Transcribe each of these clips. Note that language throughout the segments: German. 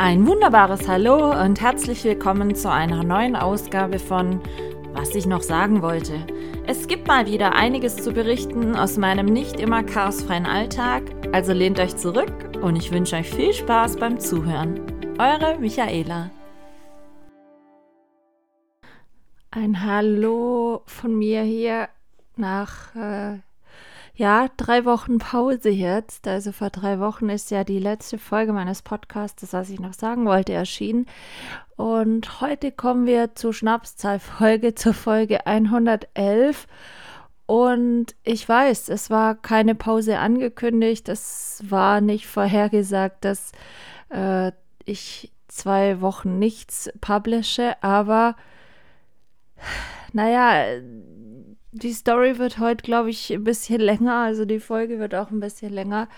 Ein wunderbares Hallo und herzlich willkommen zu einer neuen Ausgabe von Was ich noch sagen wollte. Es gibt mal wieder einiges zu berichten aus meinem nicht immer chaosfreien Alltag, also lehnt euch zurück und ich wünsche euch viel Spaß beim Zuhören. Eure Michaela. Ein Hallo von mir hier nach 3 Wochen Pause jetzt, also vor 3 Wochen ist ja die letzte Folge meines Podcasts, was ich noch sagen wollte, erschienen. Und heute kommen wir zur Schnapszahlfolge, zur Folge 111. Und ich weiß, es war keine Pause angekündigt, es war nicht vorhergesagt, dass ich 2 Wochen nichts publische, aber naja, die Story wird heute, glaube ich, ein bisschen länger, also die Folge wird auch ein bisschen länger,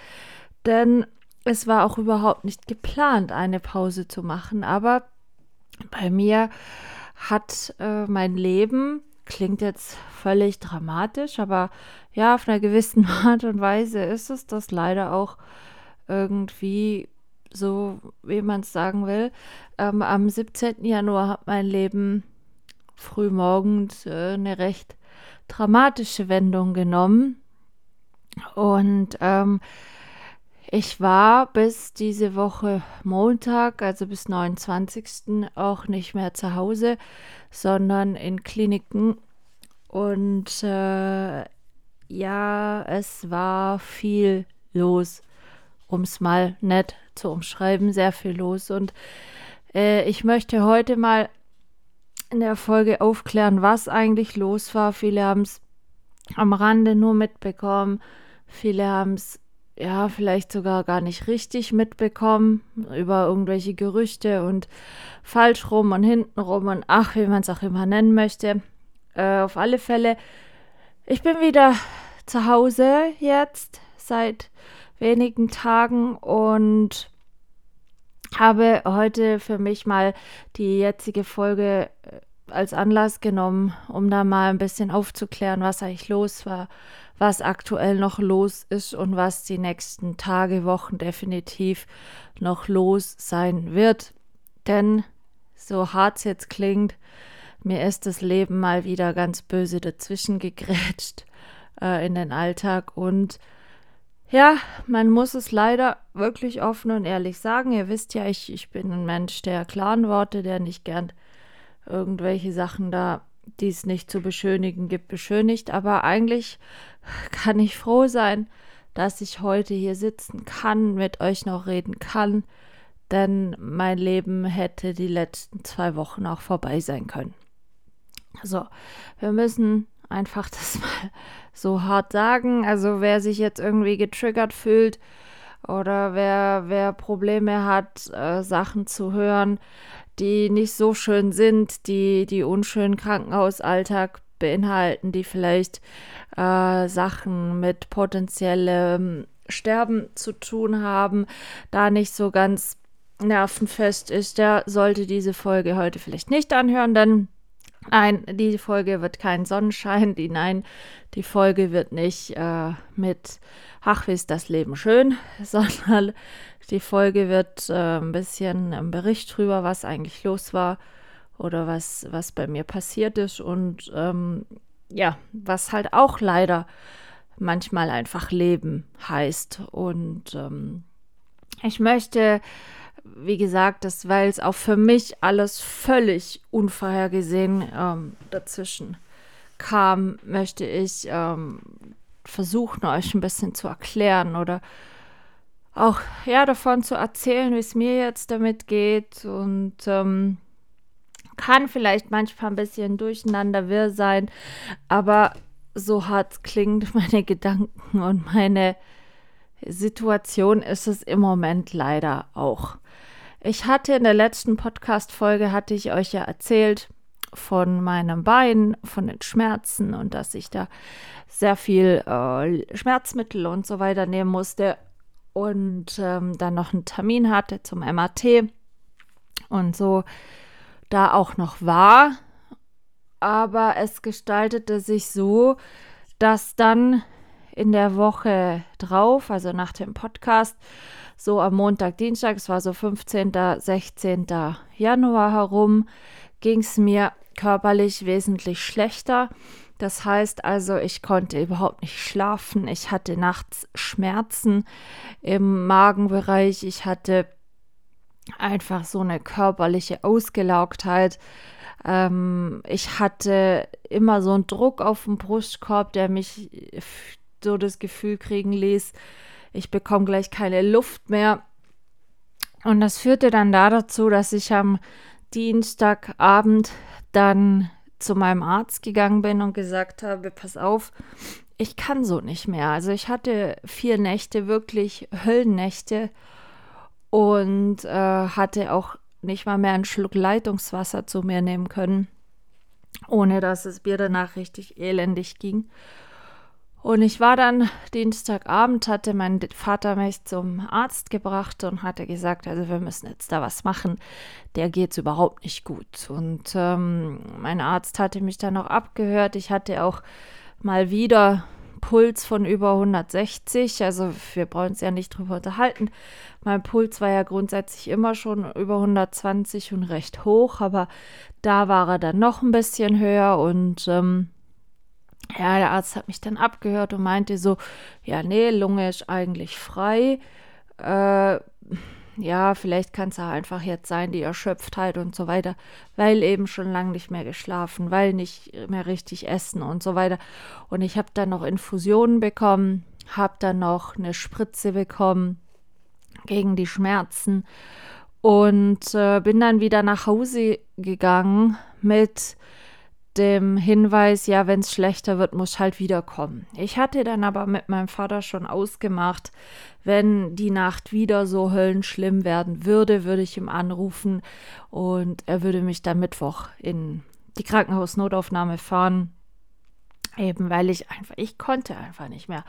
denn es war auch überhaupt nicht geplant, eine Pause zu machen, aber bei mir hat mein Leben, klingt jetzt völlig dramatisch, aber ja, auf einer gewissen Art und Weise ist es das leider auch irgendwie so, wie man es sagen will. Am 17. Januar hat mein Leben frühmorgens eine recht dramatische Wendung genommen und ich war bis diese Woche Montag, also bis 29. auch nicht mehr zu Hause, sondern in Kliniken und es war viel los, um es mal nett zu umschreiben, sehr viel los und ich möchte heute mal in der Folge aufklären, was eigentlich los war. Viele haben es am Rande nur mitbekommen, viele haben es ja vielleicht sogar gar nicht richtig mitbekommen über irgendwelche Gerüchte und falsch rum und hinten rum und ach, wie man es auch immer nennen möchte. Auf alle Fälle, ich bin wieder zu Hause jetzt seit wenigen Tagen und habe heute für mich mal die jetzige Folge als Anlass genommen, um da mal ein bisschen aufzuklären, was eigentlich los war, was aktuell noch los ist und was die nächsten Tage, Wochen definitiv noch los sein wird. Denn so hart es jetzt klingt, mir ist das Leben mal wieder ganz böse dazwischen gegrätscht in den Alltag und ja, man muss es leider wirklich offen und ehrlich sagen. Ihr wisst ja, ich bin ein Mensch der klaren Worte, der nicht gern irgendwelche Sachen da, die es nicht zu beschönigen gibt, beschönigt. Aber eigentlich kann ich froh sein, dass ich heute hier sitzen kann, mit euch noch reden kann. Denn mein Leben hätte die letzten 2 Wochen auch vorbei sein können. So, wir müssen einfach das mal so hart sagen. Also wer sich jetzt irgendwie getriggert fühlt oder wer Probleme hat, Sachen zu hören, die nicht so schön sind, die unschönen Krankenhausalltag beinhalten, die vielleicht Sachen mit potenziellem Sterben zu tun haben, da nicht so ganz nervenfest ist, der sollte diese Folge heute vielleicht nicht anhören, denn nein, die Folge wird kein Sonnenschein, die Folge wird nicht mit ach, wie ist das Leben schön, sondern die Folge wird ein bisschen ein Bericht drüber, was eigentlich los war oder was bei mir passiert ist und was halt auch leider manchmal einfach Leben heißt. Und ich möchte, wie gesagt, weil es auch für mich alles völlig unvorhergesehen dazwischen kam, möchte ich versuchen, euch ein bisschen zu erklären oder auch davon zu erzählen, wie es mir jetzt damit geht und kann vielleicht manchmal ein bisschen durcheinander wirr sein, aber so hart klingt, meine Gedanken und meine Situation ist es im Moment leider auch. Ich hatte in der letzten Podcast-Folge, hatte ich euch ja erzählt von meinem Bein, von den Schmerzen und dass ich da sehr viel Schmerzmittel und so weiter nehmen musste und dann noch einen Termin hatte zum MRT und so da auch noch war. Aber es gestaltete sich so, dass dann in der Woche drauf, also nach dem Podcast, so am Montag, Dienstag, es war so 15., 16. Januar herum, ging es mir körperlich wesentlich schlechter. Das heißt also, ich konnte überhaupt nicht schlafen, ich hatte nachts Schmerzen im Magenbereich, ich hatte einfach so eine körperliche Ausgelaugtheit. Ich hatte immer so einen Druck auf dem Brustkorb, der mich so das Gefühl kriegen ließ, ich bekomme gleich keine Luft mehr. Und das führte dann dazu, dass ich am Dienstagabend dann zu meinem Arzt gegangen bin und gesagt habe, pass auf, ich kann so nicht mehr. Also ich hatte 4 Nächte, wirklich Höllennächte, und hatte auch nicht mal mehr einen Schluck Leitungswasser zu mir nehmen können, ohne dass es mir danach richtig elendig ging. Und ich war dann Dienstagabend, hatte mein Vater mich zum Arzt gebracht und hatte gesagt, also wir müssen jetzt da was machen, der geht's überhaupt nicht gut. Und mein Arzt hatte mich dann auch abgehört. Ich hatte auch mal wieder Puls von über 160, also wir brauchen uns ja nicht drüber unterhalten. Mein Puls war ja grundsätzlich immer schon über 120 und recht hoch, aber da war er dann noch ein bisschen höher. Und ja, der Arzt hat mich dann abgehört und meinte so, ja, nee, Lunge ist eigentlich frei. Ja, vielleicht kann es ja einfach jetzt sein, die Erschöpftheit und so weiter, weil eben schon lange nicht mehr geschlafen, weil nicht mehr richtig essen und so weiter. Und ich habe dann noch Infusionen bekommen, habe dann noch eine Spritze bekommen gegen die Schmerzen und bin dann wieder nach Hause gegangen mit dem Hinweis, ja, wenn es schlechter wird, muss halt wiederkommen. Ich hatte dann aber mit meinem Vater schon ausgemacht, wenn die Nacht wieder so höllenschlimm werden würde, würde ich ihm anrufen und er würde mich dann Mittwoch in die Krankenhausnotaufnahme fahren, eben weil ich konnte einfach nicht mehr.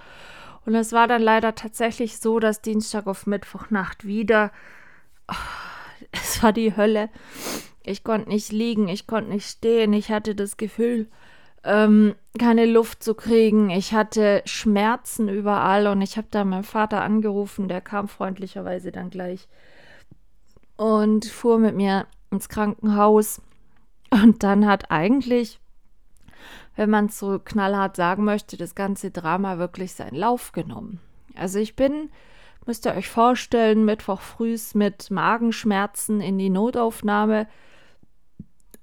Und es war dann leider tatsächlich so, dass Dienstag auf Mittwochnacht wieder, es war die Hölle. Ich konnte nicht liegen, ich konnte nicht stehen, ich hatte das Gefühl, keine Luft zu kriegen. Ich hatte Schmerzen überall und ich habe dann meinen Vater angerufen, der kam freundlicherweise dann gleich und fuhr mit mir ins Krankenhaus. Und dann hat eigentlich, wenn man es so knallhart sagen möchte, das ganze Drama wirklich seinen Lauf genommen. Also müsst ihr euch vorstellen, Mittwoch frühs mit Magenschmerzen in die Notaufnahme.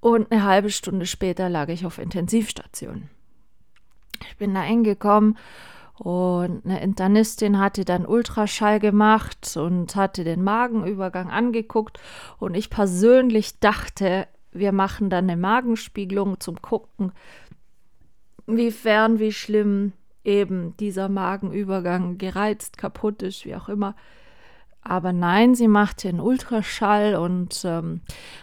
Und eine halbe Stunde später lag ich auf Intensivstation. Ich bin da hingekommen und eine Internistin hatte dann Ultraschall gemacht und hatte den Magenübergang angeguckt. Und ich persönlich dachte, wir machen dann eine Magenspiegelung zum Gucken, wie schlimm eben dieser Magenübergang gereizt, kaputt ist, wie auch immer. Aber nein, sie machte einen Ultraschall und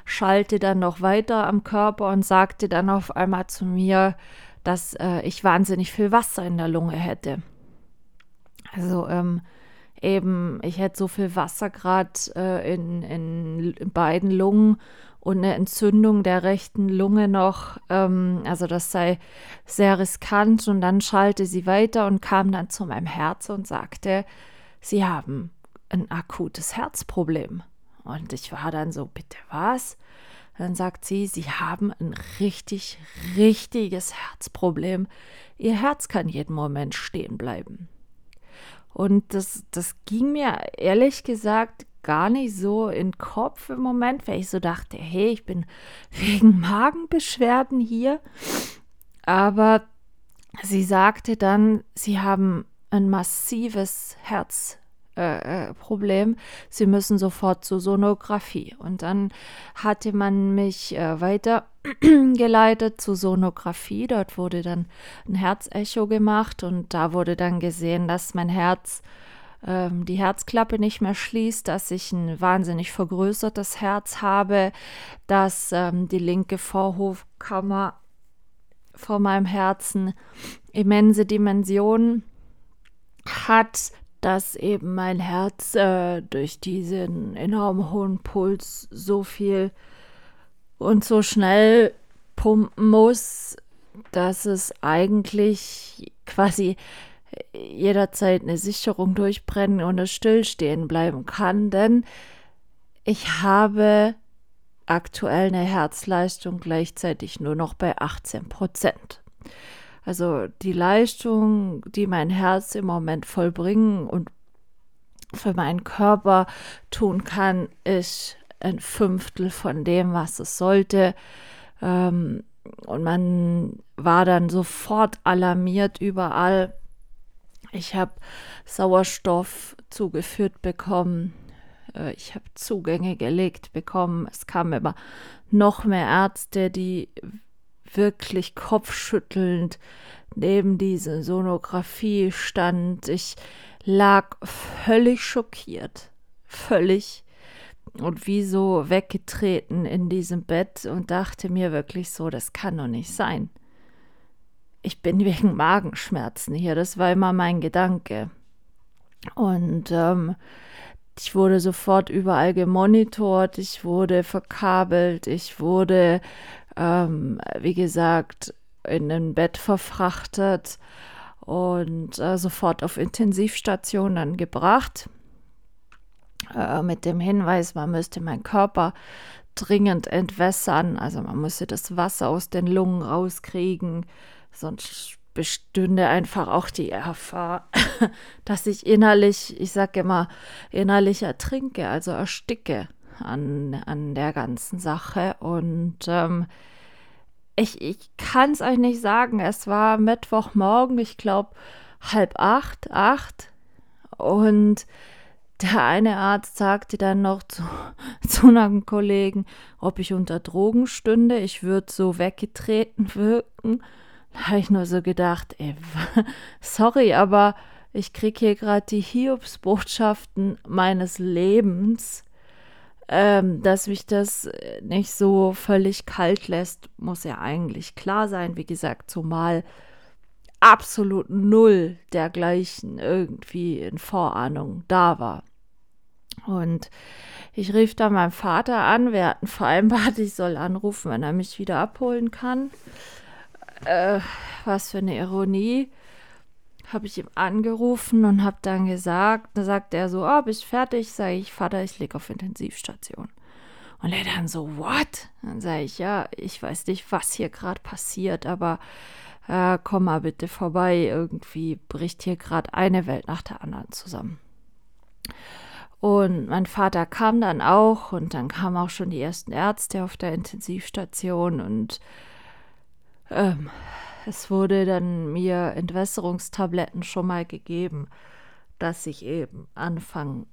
schallte dann noch weiter am Körper und sagte dann auf einmal zu mir, dass ich wahnsinnig viel Wasser in der Lunge hätte. Also eben, ich hätte so viel Wasser gerade in beiden Lungen und eine Entzündung der rechten Lunge noch. Also das sei sehr riskant. Und dann schallte sie weiter und kam dann zu meinem Herz und sagte, sie haben ein akutes Herzproblem. Und ich war dann so, bitte was? Dann sagt sie, sie haben ein richtig, richtiges Herzproblem. Ihr Herz kann jeden Moment stehen bleiben. Und das ging mir ehrlich gesagt gar nicht so in den Kopf im Moment, weil ich so dachte, hey, ich bin wegen Magenbeschwerden hier. Aber sie sagte dann, sie haben ein massives Herzproblem. Sie müssen sofort zur Sonographie. Und dann hatte man mich weitergeleitet zur Sonographie. Dort wurde dann ein Herzecho gemacht und da wurde dann gesehen, dass mein Herz die Herzklappe nicht mehr schließt, dass ich ein wahnsinnig vergrößertes Herz habe, dass die linke Vorhofkammer vor meinem Herzen immense Dimensionen hat, dass eben mein Herz durch diesen enorm hohen Puls so viel und so schnell pumpen muss, dass es eigentlich quasi jederzeit eine Sicherung durchbrennen und es stillstehen bleiben kann, denn ich habe aktuell eine Herzleistung gleichzeitig nur noch bei 18%. Also die Leistung, die mein Herz im Moment vollbringen und für meinen Körper tun kann, ist ein 1/5 von dem, was es sollte. Und man war dann sofort alarmiert überall. Ich habe Sauerstoff zugeführt bekommen. Ich habe Zugänge gelegt bekommen. Es kamen immer noch mehr Ärzte, die wirklich kopfschüttelnd neben dieser Sonographie stand. Ich lag völlig schockiert, völlig und wie so weggetreten in diesem Bett und dachte mir wirklich so, das kann doch nicht sein. Ich bin wegen Magenschmerzen hier, das war immer mein Gedanke. Und ich wurde sofort überall gemonitort, ich wurde verkabelt, ich wurde, wie gesagt, in ein Bett verfrachtet und sofort auf Intensivstation dann gebracht. Mit dem Hinweis, man müsste meinen Körper dringend entwässern, also man müsste das Wasser aus den Lungen rauskriegen, sonst bestünde einfach auch die Gefahr, dass ich innerlich, ich sage immer, innerlich ertrinke, also ersticke an der ganzen Sache. Und ich kann es euch nicht sagen, es war Mittwochmorgen, ich glaube 7:30, 8:00 und der eine Arzt sagte dann noch zu einem Kollegen, ob ich unter Drogen stünde, ich würde so weggetreten wirken. Da habe ich nur so gedacht, ey, sorry, aber ich kriege hier gerade die Hiobsbotschaften meines Lebens, dass mich das nicht so völlig kalt lässt, muss ja eigentlich klar sein, wie gesagt, zumal absolut null dergleichen irgendwie in Vorahnung da war. Und ich rief dann meinen Vater an, wir hatten vereinbart, ich soll anrufen, wenn er mich wieder abholen kann. Was für eine Ironie, habe ich ihm angerufen und habe dann gesagt, da sagt er so, oh, bist fertig? Sage ich, Vater, ich liege auf Intensivstation. Und er dann so, what? Dann sage ich, ja, ich weiß nicht, was hier gerade passiert, aber komm mal bitte vorbei, irgendwie bricht hier gerade eine Welt nach der anderen zusammen. Und mein Vater kam dann auch und dann kamen auch schon die ersten Ärzte auf der Intensivstation und es wurde dann mir Entwässerungstabletten schon mal gegeben, dass ich eben anfange,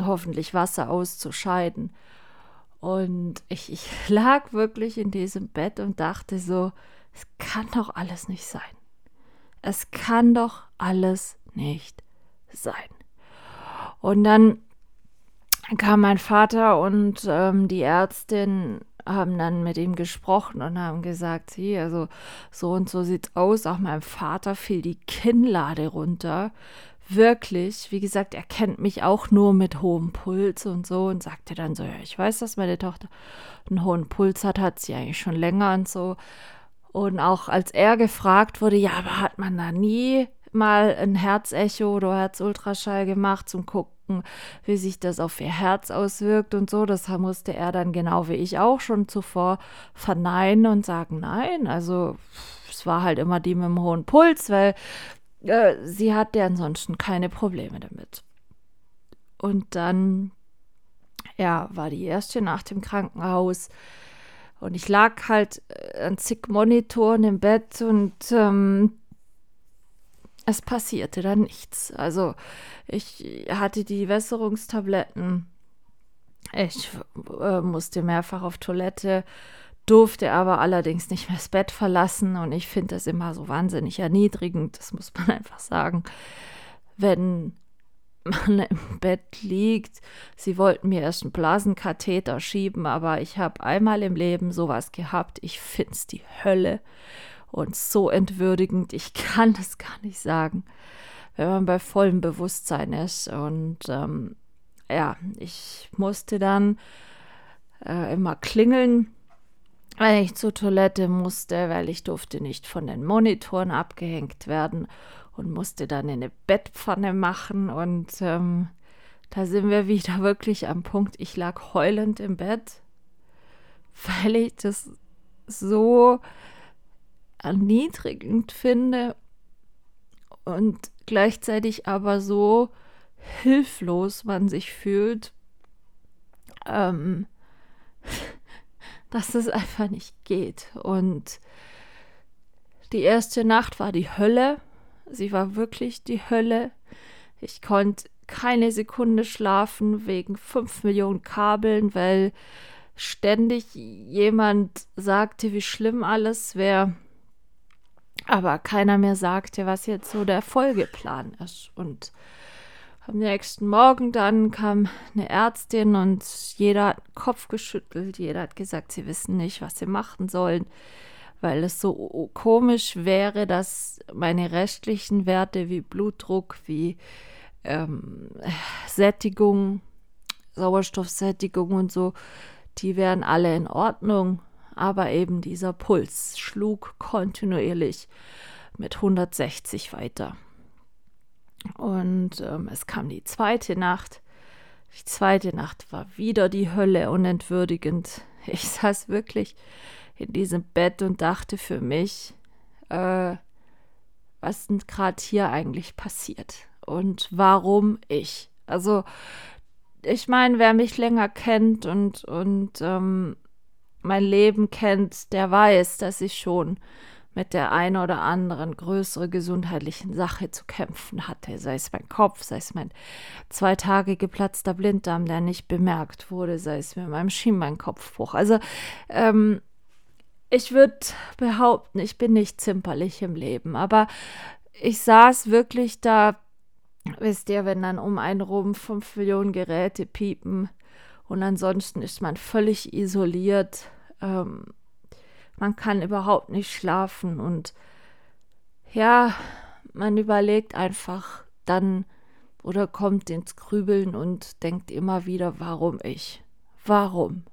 hoffentlich Wasser auszuscheiden. Und ich lag wirklich in diesem Bett und dachte so, es kann doch alles nicht sein. Es kann doch alles nicht sein. Und dann kam mein Vater und die Ärztin haben dann mit ihm gesprochen und haben gesagt, hier, also so und so sieht's aus. Auch meinem Vater fiel die Kinnlade runter. Wirklich, wie gesagt, er kennt mich auch nur mit hohem Puls und so und sagte dann so, ja, ich weiß, dass meine Tochter einen hohen Puls hat sie eigentlich schon länger und so. Und auch als er gefragt wurde, ja, aber hat man da nie mal ein Herzecho oder Herzultraschall gemacht zum Gucken, wie sich das auf ihr Herz auswirkt und so, das musste er dann genau wie ich auch schon zuvor verneinen und sagen, nein, also es war halt immer die mit dem hohen Puls, weil sie hatte ansonsten keine Probleme damit. Und dann, ja, war die erste Nacht im Krankenhaus. Und ich lag halt an zig Monitoren im Bett und es passierte dann nichts. Also ich hatte die Wässerungstabletten, ich musste mehrfach auf Toilette, durfte aber allerdings nicht mehr das Bett verlassen. Und ich finde das immer so wahnsinnig erniedrigend, das muss man einfach sagen, wenn man im Bett liegt. Sie wollten mir erst einen Blasenkatheter schieben, aber ich habe einmal im Leben sowas gehabt. Ich finde es die Hölle und so entwürdigend. Ich kann das gar nicht sagen, wenn man bei vollem Bewusstsein ist. Und ja, ich musste dann immer klingeln. wenn ich zur Toilette musste, weil ich durfte nicht von den Monitoren abgehängt werden und musste dann eine Bettpfanne machen. Und da sind wir wieder wirklich am Punkt, ich lag heulend im Bett, weil ich das so erniedrigend finde und gleichzeitig aber so hilflos man sich fühlt, dass es einfach nicht geht. Und die erste Nacht war die Hölle. Sie war wirklich die Hölle. Ich konnte keine Sekunde schlafen wegen 5 Millionen Kabeln, weil ständig jemand sagte, wie schlimm alles wäre. Aber keiner mehr sagte, was jetzt so der Folgeplan ist. Und am nächsten Morgen dann kam eine Ärztin und jeder hat den Kopf geschüttelt. Jeder hat gesagt, sie wissen nicht, was sie machen sollen, weil es so komisch wäre, dass meine restlichen Werte wie Blutdruck, wie Sättigung, Sauerstoffsättigung und so, die wären alle in Ordnung. Aber eben dieser Puls schlug kontinuierlich mit 160 weiter. Und es kam die zweite Nacht. Die zweite Nacht war wieder die Hölle und entwürdigend. Ich saß wirklich in diesem Bett und dachte für mich, was denn gerade hier eigentlich passiert und warum ich? Also ich meine, wer mich länger kennt und mein Leben kennt, der weiß, dass ich schon mit der einen oder anderen größeren gesundheitlichen Sache zu kämpfen hatte. Sei es mein Kopf, sei es mein 2 Tage geplatzter Blinddarm, der nicht bemerkt wurde, sei es mit meinem Schienbeinkopfbruch. Also ich würde behaupten, ich bin nicht zimperlich im Leben, aber ich saß wirklich da, wisst ihr, wenn dann um einen rum 5 Millionen Geräte piepen und ansonsten ist man völlig isoliert, man kann überhaupt nicht schlafen und ja, man überlegt einfach dann oder kommt ins Grübeln und denkt immer wieder, warum ich? Warum?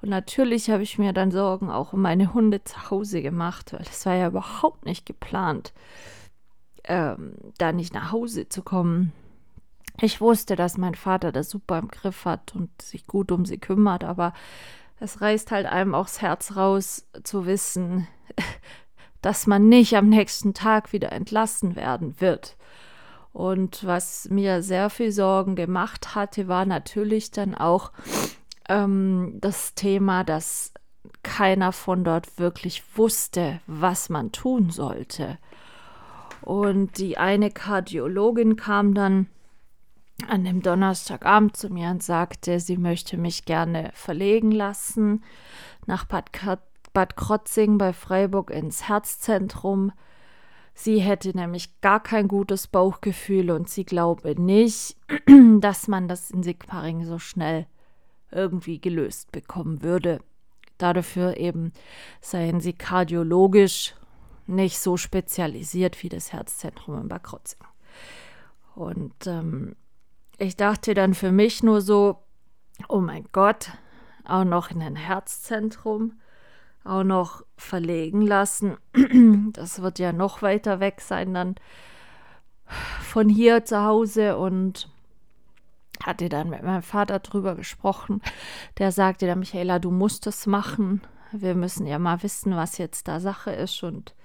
Und natürlich habe ich mir dann Sorgen auch um meine Hunde zu Hause gemacht, weil das war ja überhaupt nicht geplant, da nicht nach Hause zu kommen. Ich wusste, dass mein Vater das super im Griff hat und sich gut um sie kümmert, aber es reißt halt einem auch das Herz raus, zu wissen, dass man nicht am nächsten Tag wieder entlassen werden wird. Und was mir sehr viel Sorgen gemacht hatte, war natürlich dann auch das Thema, dass keiner von dort wirklich wusste, was man tun sollte. Und die eine Kardiologin kam dann an dem Donnerstagabend zu mir und sagte, sie möchte mich gerne verlegen lassen nach Bad Krozingen bei Freiburg ins Herzzentrum. Sie hätte nämlich gar kein gutes Bauchgefühl und sie glaube nicht, dass man das in Sigmaringen so schnell irgendwie gelöst bekommen würde. Dafür eben seien sie kardiologisch nicht so spezialisiert wie das Herzzentrum in Bad Krozingen. Und ich dachte dann für mich nur so, oh mein Gott, auch noch in ein Herzzentrum, auch noch verlegen lassen. Das wird ja noch weiter weg sein dann von hier zu Hause. Und hatte dann mit meinem Vater drüber gesprochen. Der sagte dann, Michaela, du musst es machen. Wir müssen ja mal wissen, was jetzt da Sache ist. Und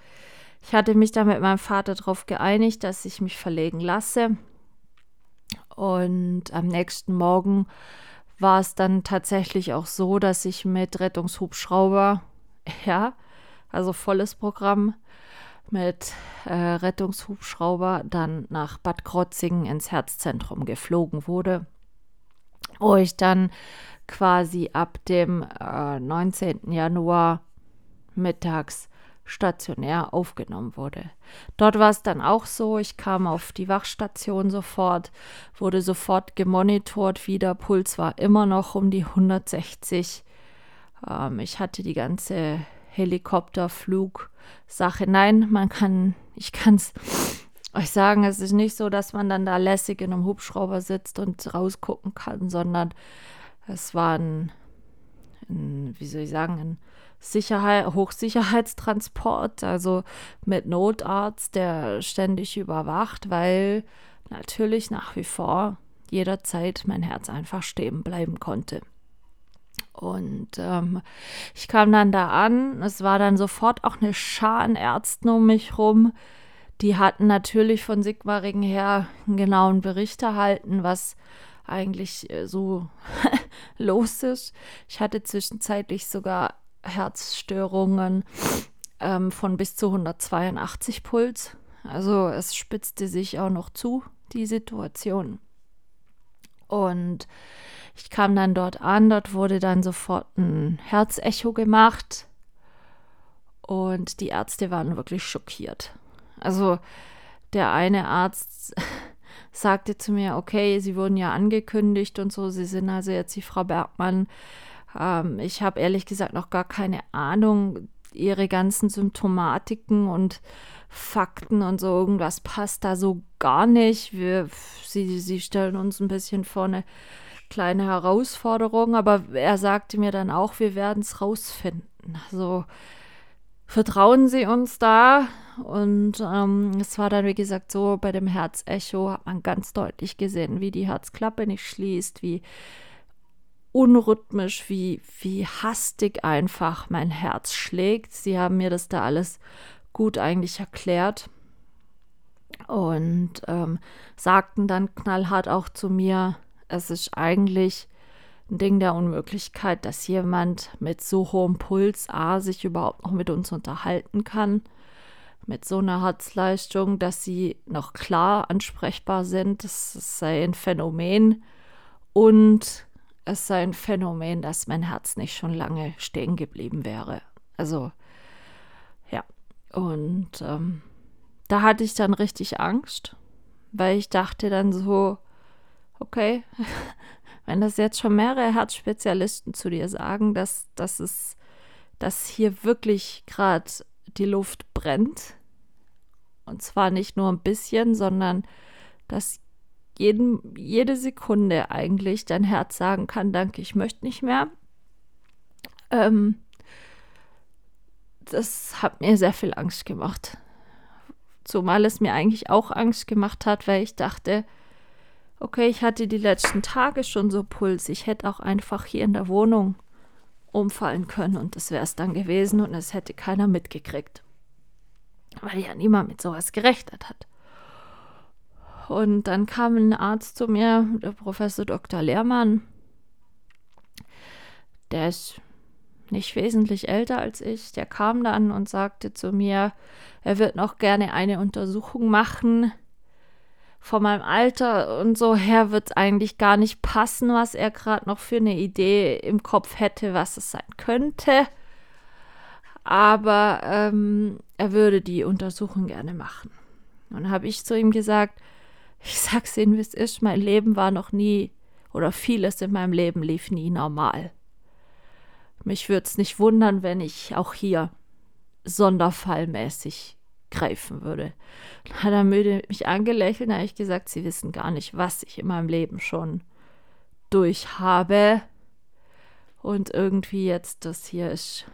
ich hatte mich dann mit meinem Vater darauf geeinigt, dass ich mich verlegen lasse. Und am nächsten Morgen war es dann tatsächlich auch so, dass ich mit Rettungshubschrauber, ja, also volles Programm, mit Rettungshubschrauber dann nach Bad Krozingen ins Herzzentrum geflogen wurde, wo ich dann quasi ab dem 19. Januar mittags stationär aufgenommen wurde. Dort war es dann auch so, ich kam auf die Wachstation sofort, wurde sofort gemonitort wieder, Puls war immer noch um die 160. Ich hatte die ganze Helikopterflug-Sache. Nein, ich kann es euch sagen, es ist nicht so, dass man dann da lässig in einem Hubschrauber sitzt und rausgucken kann, sondern es war ein wie soll ich sagen, in Hochsicherheitstransport, also mit Notarzt, der ständig überwacht, weil natürlich nach wie vor jederzeit mein Herz einfach stehen bleiben konnte. Und ich kam dann da an, es war dann sofort auch eine Schar an Ärzten um mich rum. Die hatten natürlich von Sigmaringen her einen genauen Bericht erhalten, was eigentlich so los ist. Ich hatte zwischenzeitlich sogar Herzstörungen von bis zu 182 Puls. Also es spitzte sich auch noch zu, die Situation. Und ich kam dann dort an, dort wurde dann sofort ein Herzecho gemacht und die Ärzte waren wirklich schockiert. Also der eine Arzt sagte zu mir, okay, Sie wurden ja angekündigt und so, Sie sind also jetzt die Frau Bergmann. Ich habe ehrlich gesagt noch gar keine Ahnung, Ihre ganzen Symptomatiken und Fakten und so, irgendwas passt da so gar nicht. Sie stellen uns ein bisschen vor eine kleine Herausforderung, aber er sagte mir dann auch, wir werden es rausfinden. Also vertrauen Sie uns da. Und es war dann, wie gesagt, so bei dem Herzecho hat man ganz deutlich gesehen, wie die Herzklappe nicht schließt, wie unrhythmisch, wie hastig einfach mein Herz schlägt. Sie haben mir das da alles gut eigentlich erklärt und sagten dann knallhart auch zu mir, es ist eigentlich ein Ding der Unmöglichkeit, dass jemand mit so hohem Puls sich überhaupt noch mit uns unterhalten kann, mit so einer Herzleistung, dass sie noch klar ansprechbar sind. Das sei ein Phänomen und es sei ein Phänomen, dass mein Herz nicht schon lange stehen geblieben wäre. Also ja, und da hatte ich dann richtig Angst, weil ich dachte dann so, okay, wenn das jetzt schon mehrere Herzspezialisten zu dir sagen, dass hier wirklich gerade die Luft brennt, und zwar nicht nur ein bisschen, sondern dass jede Sekunde eigentlich dein Herz sagen kann, danke, ich möchte nicht mehr. Das hat mir sehr viel Angst gemacht. Zumal es mir eigentlich auch Angst gemacht hat, weil ich dachte, okay, ich hatte die letzten Tage schon so Puls. Ich hätte auch einfach hier in der Wohnung umfallen können und das wäre es dann gewesen und es hätte keiner mitgekriegt, weil ja niemand mit sowas gerechnet hat. Und dann kam ein Arzt zu mir, der Professor Dr. Lehrmann. Der ist nicht wesentlich älter als ich. Der kam dann und sagte zu mir, er wird noch gerne eine Untersuchung machen. Von meinem Alter und so her wird es eigentlich gar nicht passen, was er gerade noch für eine Idee im Kopf hätte, was es sein könnte. Aber er würde die Untersuchung gerne machen. Und habe ich zu ihm gesagt, ich sag's Ihnen, wie es ist, mein Leben war noch nie, oder vieles in meinem Leben lief nie normal. Mich würde es nicht wundern, wenn ich auch hier sonderfallmäßig greifen würde. Dann hat er mich angelächelt, dann habe ich gesagt, Sie wissen gar nicht, was ich in meinem Leben schon durch habe. Und irgendwie jetzt das hier ist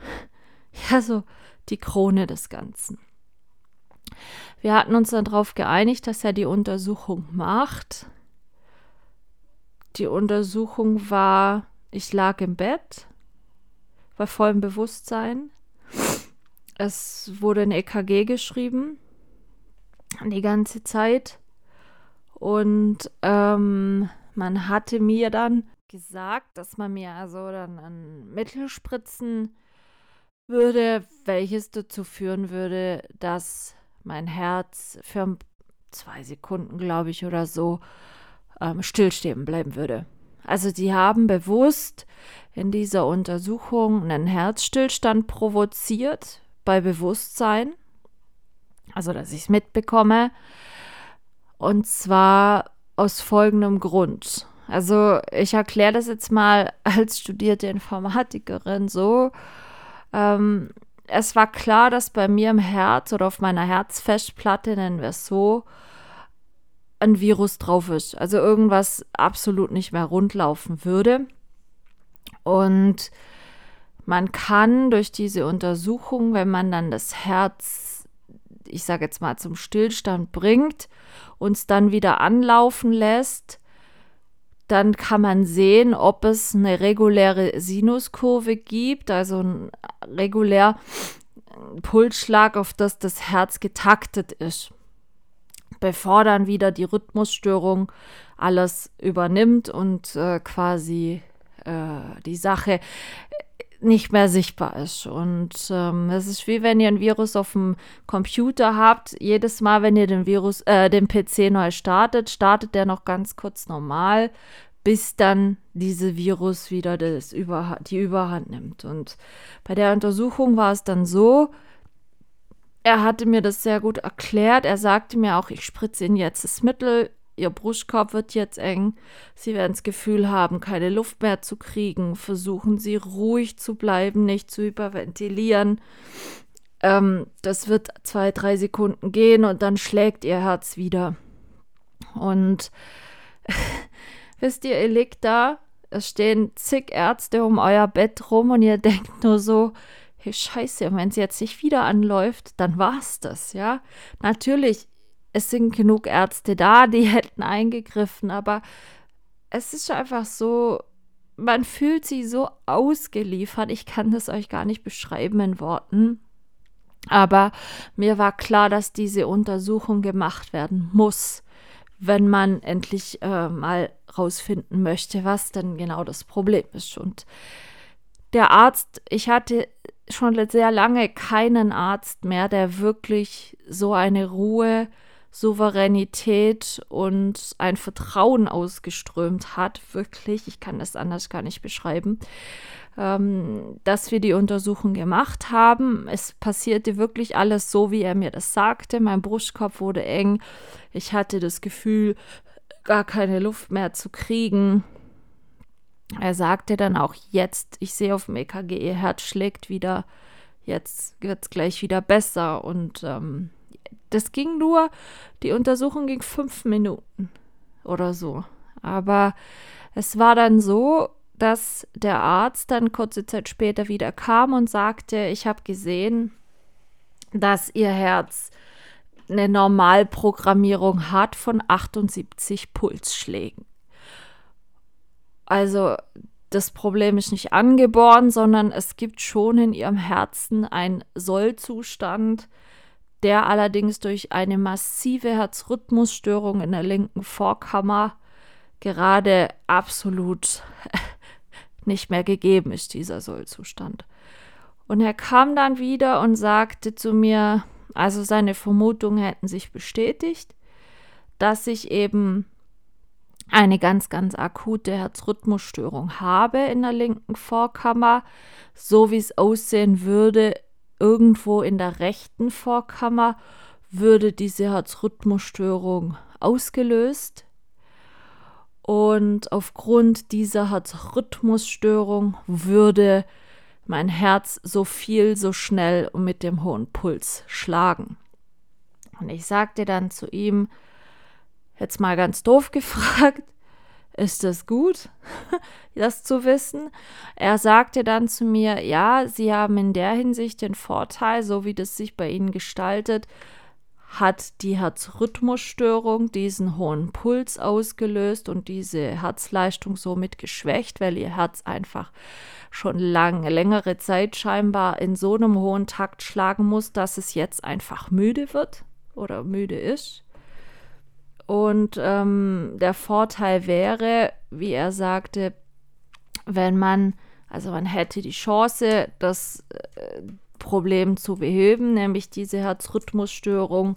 ja so die Krone des Ganzen. Wir hatten uns dann darauf geeinigt, dass er die Untersuchung macht. Die Untersuchung war, ich lag im Bett, bei vollem Bewusstsein. Es wurde ein EKG geschrieben, die ganze Zeit. Und man hatte mir dann gesagt, dass man mir also dann ein Mittel spritzen würde, welches dazu führen würde, dass mein Herz für 2 Sekunden, glaube ich, oder so stillstehen bleiben würde. Also die haben bewusst in dieser Untersuchung einen Herzstillstand provoziert bei Bewusstsein, also dass ich es mitbekomme, und zwar aus folgendem Grund. Also ich erkläre das jetzt mal als studierte Informatikerin so. Es war klar, dass bei mir im Herz oder auf meiner Herzfestplatte, nennen wir es so, ein Virus drauf ist. Also irgendwas absolut nicht mehr rundlaufen würde. Und Man kann durch diese Untersuchung, wenn man dann das Herz, ich sage jetzt mal, zum Stillstand bringt und es dann wieder anlaufen lässt, dann kann man sehen, ob es eine reguläre Sinuskurve gibt, also einen regulären Pulsschlag, auf das das Herz getaktet ist, bevor dann wieder die Rhythmusstörung alles übernimmt und quasi die Sache nicht mehr sichtbar ist. Und es ist wie wenn ihr ein Virus auf dem Computer habt. Jedes Mal, wenn ihr den PC neu startet, startet der noch ganz kurz normal, bis dann diese Virus wieder die Überhand nimmt. Und bei der Untersuchung war es dann so, er hatte mir das sehr gut erklärt. Er sagte mir auch, ich spritze Ihnen jetzt das Mittel, Ihr Brustkorb wird jetzt eng, Sie werden das Gefühl haben, keine Luft mehr zu kriegen, versuchen Sie ruhig zu bleiben, nicht zu hyperventilieren. Das wird 2-3 Sekunden gehen und dann schlägt Ihr Herz wieder. Und wisst ihr, ihr liegt da, es stehen zig Ärzte um euer Bett rum und ihr denkt nur so, hey Scheiße, wenn es jetzt nicht wieder anläuft, dann war's das, ja. Natürlich, es sind genug Ärzte da, die hätten eingegriffen, aber es ist einfach so, man fühlt sich so ausgeliefert. Ich kann das euch gar nicht beschreiben in Worten, aber mir war klar, dass diese Untersuchung gemacht werden muss, wenn man endlich mal rausfinden möchte, was denn genau das Problem ist. Und der Arzt, ich hatte schon sehr lange keinen Arzt mehr, der wirklich so eine Ruhe, Souveränität und ein Vertrauen ausgeströmt hat, wirklich, ich kann das anders gar nicht beschreiben, dass wir die Untersuchung gemacht haben. Es passierte wirklich alles so, wie er mir das sagte. Mein Brustkorb wurde eng, ich hatte das Gefühl, gar keine Luft mehr zu kriegen. Er sagte dann auch jetzt, ich sehe auf dem EKG, Ihr Herz schlägt wieder, jetzt wird es gleich wieder besser und das ging nur, die Untersuchung ging 5 Minuten oder so. Aber es war dann so, dass der Arzt dann kurze Zeit später wieder kam und sagte, ich habe gesehen, dass Ihr Herz eine Normalprogrammierung hat von 78 Pulsschlägen. Also das Problem ist nicht angeboren, sondern es gibt schon in Ihrem Herzen einen Sollzustand, der allerdings durch eine massive Herzrhythmusstörung in der linken Vorkammer gerade absolut nicht mehr gegeben ist, dieser Sollzustand. Und er kam dann wieder und sagte zu mir, also seine Vermutungen hätten sich bestätigt, dass ich eben eine ganz, ganz akute Herzrhythmusstörung habe in der linken Vorkammer, so wie es aussehen würde, irgendwo in der rechten Vorkammer würde diese Herzrhythmusstörung ausgelöst. Und aufgrund dieser Herzrhythmusstörung würde mein Herz so viel, so schnell und mit dem hohen Puls schlagen. Und ich sagte dann zu ihm, jetzt mal ganz doof gefragt, ist das gut, das zu wissen? Er sagte dann zu mir, ja, Sie haben in der Hinsicht den Vorteil, so wie das sich bei Ihnen gestaltet, hat die Herzrhythmusstörung diesen hohen Puls ausgelöst und diese Herzleistung somit geschwächt, weil Ihr Herz einfach schon längere Zeit scheinbar in so einem hohen Takt schlagen muss, dass es jetzt einfach müde wird oder müde ist. Und der Vorteil wäre, wie er sagte, man hätte die Chance, das Problem zu beheben, nämlich diese Herzrhythmusstörung,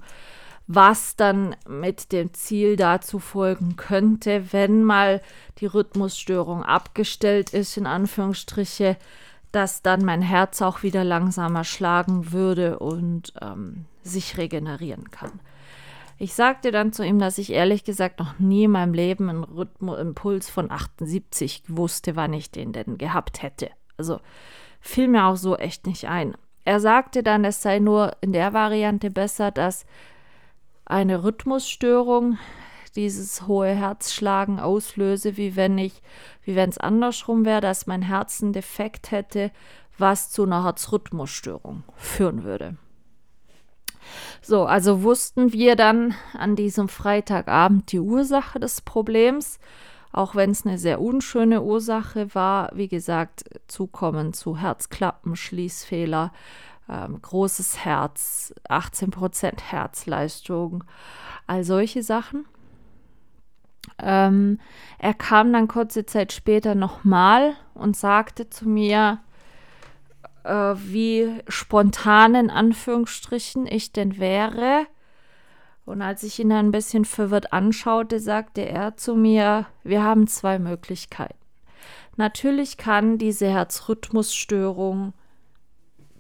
was dann mit dem Ziel dazu folgen könnte, wenn mal die Rhythmusstörung abgestellt ist, in Anführungsstriche, dass dann mein Herz auch wieder langsamer schlagen würde und sich regenerieren kann. Ich sagte dann zu ihm, dass ich ehrlich gesagt noch nie in meinem Leben einen Impuls von 78 wusste, wann ich den denn gehabt hätte. Also fiel mir auch so echt nicht ein. Er sagte dann, es sei nur in der Variante besser, dass eine Rhythmusstörung dieses hohe Herzschlagen auslöse, wie wenn es andersrum wäre, dass mein Herz einen Defekt hätte, was zu einer Herzrhythmusstörung führen würde. So, also wussten wir dann an diesem Freitagabend die Ursache des Problems, auch wenn es eine sehr unschöne Ursache war. Wie gesagt, Zukommen zu Herzklappen, Schließfehler, großes Herz, 18% Herzleistung, all solche Sachen. Er kam dann kurze Zeit später nochmal und sagte zu mir, wie spontan in Anführungsstrichen ich denn wäre. Und als ich ihn dann ein bisschen verwirrt anschaute, sagte er zu mir, wir haben zwei Möglichkeiten. Natürlich kann diese Herzrhythmusstörung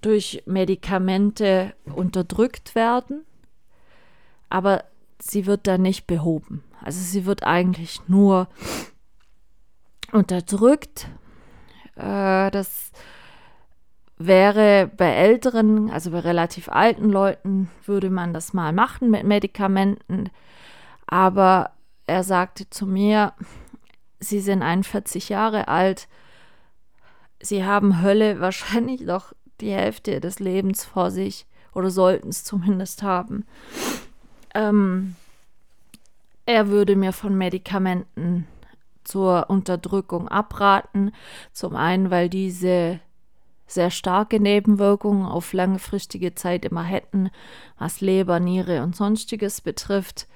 durch Medikamente unterdrückt werden, aber sie wird dann nicht behoben. Also sie wird eigentlich nur unterdrückt. Das wäre bei älteren, also bei relativ alten Leuten, würde man das mal machen mit Medikamenten. Aber er sagte zu mir, sie sind 41 Jahre alt, sie haben Hölle wahrscheinlich noch die Hälfte des Lebens vor sich oder sollten es zumindest haben. Er würde mir von Medikamenten zur Unterdrückung abraten. Zum einen, weil diese sehr starke Nebenwirkungen auf langfristige Zeit immer hätten, was Leber, Niere und Sonstiges betrifft.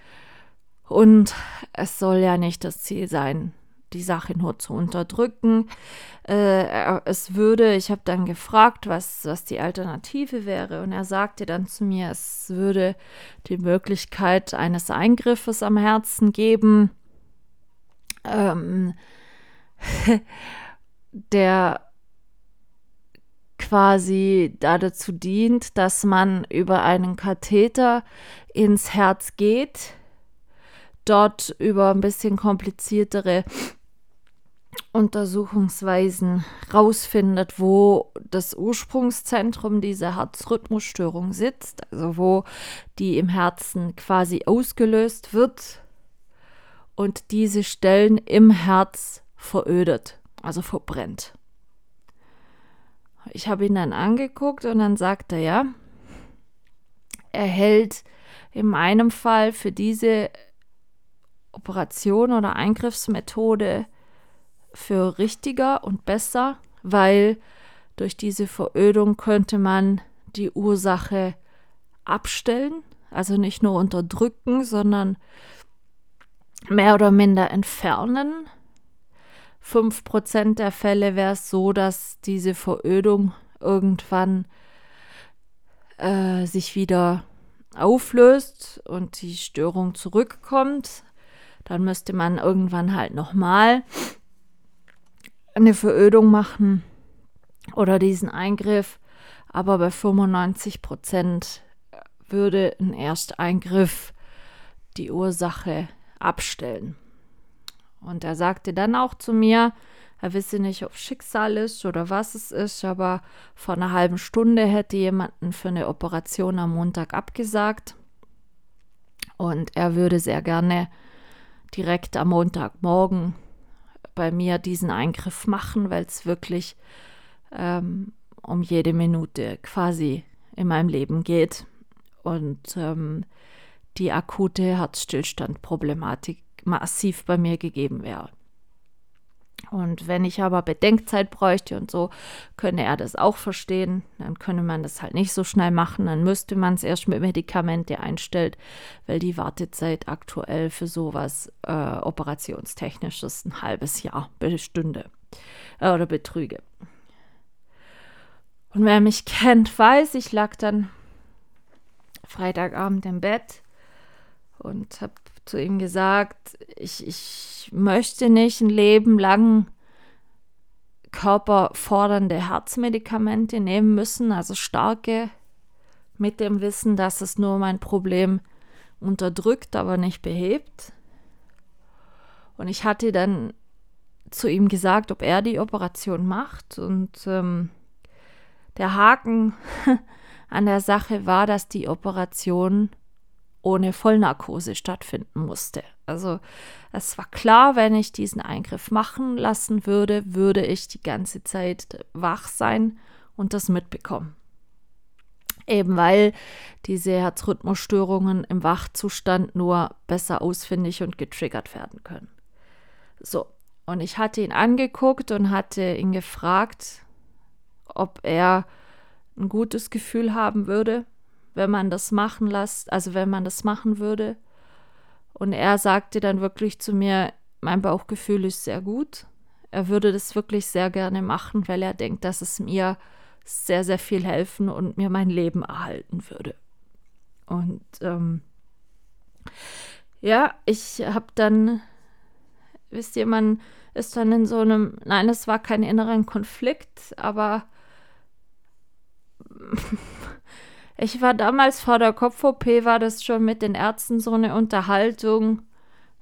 Und es soll ja nicht das Ziel sein, die Sache nur zu unterdrücken. Ich habe dann gefragt, was die Alternative wäre, und er sagte dann zu mir, es würde die Möglichkeit eines Eingriffes am Herzen geben, der quasi dazu dient, dass man über einen Katheter ins Herz geht, dort über ein bisschen kompliziertere Untersuchungsweisen rausfindet, wo das Ursprungszentrum dieser Herzrhythmusstörung sitzt, also wo die im Herzen quasi ausgelöst wird und diese Stellen im Herz verödet, also verbrennt. Ich habe ihn dann angeguckt und dann sagt er, ja, er hält in meinem Fall für diese Operation oder Eingriffsmethode für richtiger und besser, weil durch diese Verödung könnte man die Ursache abstellen, also nicht nur unterdrücken, sondern mehr oder minder entfernen. 5% der Fälle wäre es so, dass diese Verödung irgendwann sich wieder auflöst und die Störung zurückkommt. Dann müsste man irgendwann halt nochmal eine Verödung machen oder diesen Eingriff. Aber bei 95% würde ein Ersteingriff die Ursache abstellen. Und er sagte dann auch zu mir, er wisse nicht, ob Schicksal ist oder was es ist, aber vor einer halben Stunde hätte jemanden für eine Operation am Montag abgesagt. Und er würde sehr gerne direkt am Montagmorgen bei mir diesen Eingriff machen, weil es wirklich um jede Minute quasi in meinem Leben geht und die akute Herzstillstandproblematik massiv bei mir gegeben wäre. Und wenn ich aber Bedenkzeit bräuchte und so, könne er das auch verstehen. Dann könne man das halt nicht so schnell machen. Dann müsste man es erst mit Medikamente einstellen, weil die Wartezeit aktuell für sowas operationstechnisch ist ein halbes Jahr bestünde oder betrüge. Und wer mich kennt, weiß, ich lag dann Freitagabend im Bett und habe zu ihm gesagt, ich möchte nicht ein Leben lang körperfordernde Herzmedikamente nehmen müssen, also starke, mit dem Wissen, dass es nur mein Problem unterdrückt, aber nicht behebt. Und ich hatte dann zu ihm gesagt, ob er die Operation macht. Und der Haken an der Sache war, dass die Operation ohne Vollnarkose stattfinden musste. Also es war klar, wenn ich diesen Eingriff machen lassen würde, würde ich die ganze Zeit wach sein und das mitbekommen. Eben weil diese Herzrhythmusstörungen im Wachzustand nur besser ausfindig und getriggert werden können. So, und ich hatte ihn angeguckt und hatte ihn gefragt, ob er ein gutes Gefühl haben würde, wenn man das machen lässt, also wenn man das machen würde. Und er sagte dann wirklich zu mir, mein Bauchgefühl ist sehr gut. Er würde das wirklich sehr gerne machen, weil er denkt, dass es mir sehr, sehr viel helfen und mir mein Leben erhalten würde. Und ja, ich habe dann, wisst ihr, man ist dann in so einem, nein, es war kein inneren Konflikt, aber ich war damals vor der Kopf-OP, war das schon mit den Ärzten so eine Unterhaltung,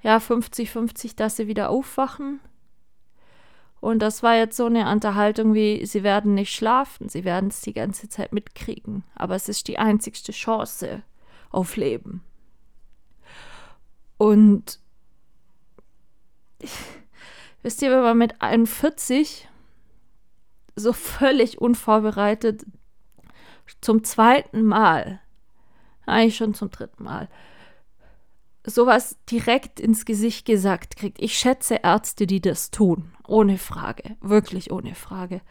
ja, 50-50, dass sie wieder aufwachen. Und das war jetzt so eine Unterhaltung wie, sie werden nicht schlafen, sie werden es die ganze Zeit mitkriegen. Aber es ist die einzigste Chance auf Leben. Und wisst ihr, wenn man mit 41 so völlig unvorbereitet zum zweiten Mal, eigentlich schon zum dritten Mal, sowas direkt ins Gesicht gesagt kriegt. Ich schätze Ärzte, die das tun, ohne Frage, wirklich ohne Frage.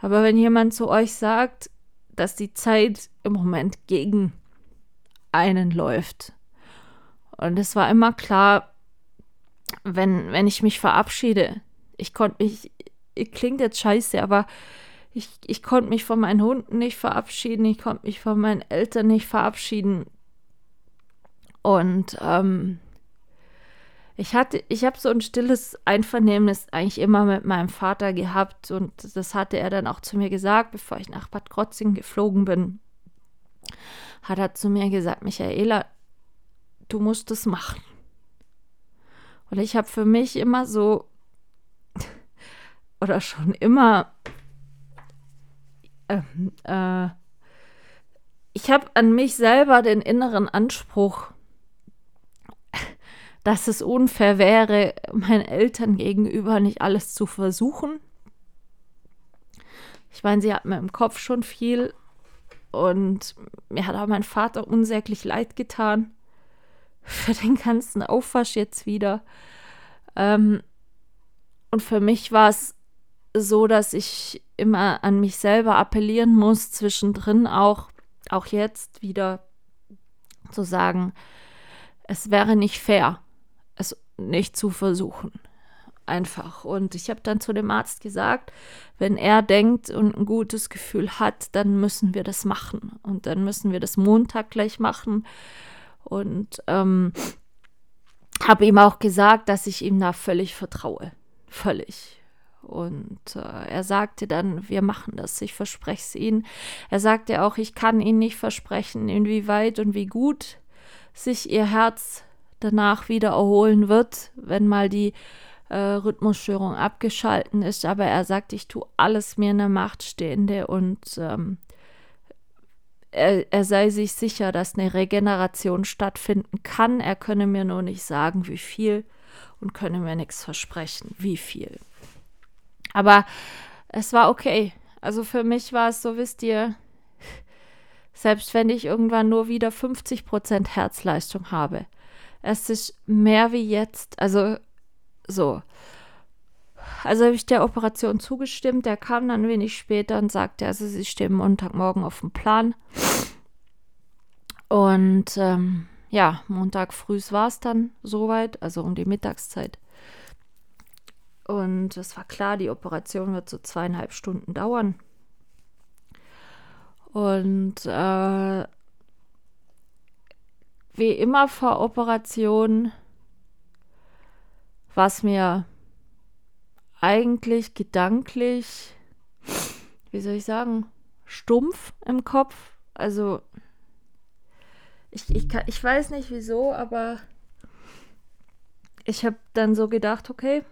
Aber wenn jemand zu euch sagt, dass die Zeit im Moment gegen einen läuft, und es war immer klar, wenn ich mich verabschiede, ich konnte mich, klingt jetzt scheiße, aber ich konnte mich von meinen Hunden nicht verabschieden, ich konnte mich von meinen Eltern nicht verabschieden. Und ich habe so ein stilles Einvernehmnis eigentlich immer mit meinem Vater gehabt. Und das hatte er dann auch zu mir gesagt, bevor ich nach Bad Krozingen geflogen bin. Hat er zu mir gesagt, Michaela, du musst es machen. Und ich habe für mich immer so, oder schon immer, ich habe an mich selber den inneren Anspruch, dass es unfair wäre, meinen Eltern gegenüber nicht alles zu versuchen. Ich meine, sie hatten mir im Kopf schon viel und mir hat auch mein Vater unsäglich leid getan für den ganzen Aufwasch jetzt wieder. Und für mich war es so, dass ich immer an mich selber appellieren muss, zwischendrin auch jetzt wieder zu sagen, es wäre nicht fair, es nicht zu versuchen. Einfach. Und ich habe dann zu dem Arzt gesagt, wenn er denkt und ein gutes Gefühl hat, dann müssen wir das machen. Und dann müssen wir das Montag gleich machen. Und habe ihm auch gesagt, dass ich ihm da völlig vertraue. Völlig. Und er sagte dann, wir machen das, ich verspreche es Ihnen. Er sagte auch, ich kann Ihnen nicht versprechen, inwieweit und wie gut sich Ihr Herz danach wieder erholen wird, wenn mal die Rhythmusstörung abgeschalten ist. Aber er sagt, ich tue alles mir in der Macht Stehende und er sei sich sicher, dass eine Regeneration stattfinden kann. Er könne mir nur nicht sagen, wie viel und könne mir nichts versprechen, wie viel. Aber es war okay. Also für mich war es so, wisst ihr, selbst wenn ich irgendwann nur wieder 50% Herzleistung habe. Es ist mehr wie jetzt. Also so. Also habe ich der Operation zugestimmt. Der kam dann wenig später und sagte, also sie stehen Montagmorgen auf dem Plan. Und ja, Montag früh war es dann soweit, also um die Mittagszeit. Und es war klar, die Operation wird so 2,5 Stunden dauern. Und wie immer vor Operation war es mir eigentlich gedanklich, wie soll ich sagen, stumpf im Kopf. Also ich weiß nicht wieso, aber ich habe dann so gedacht, okay,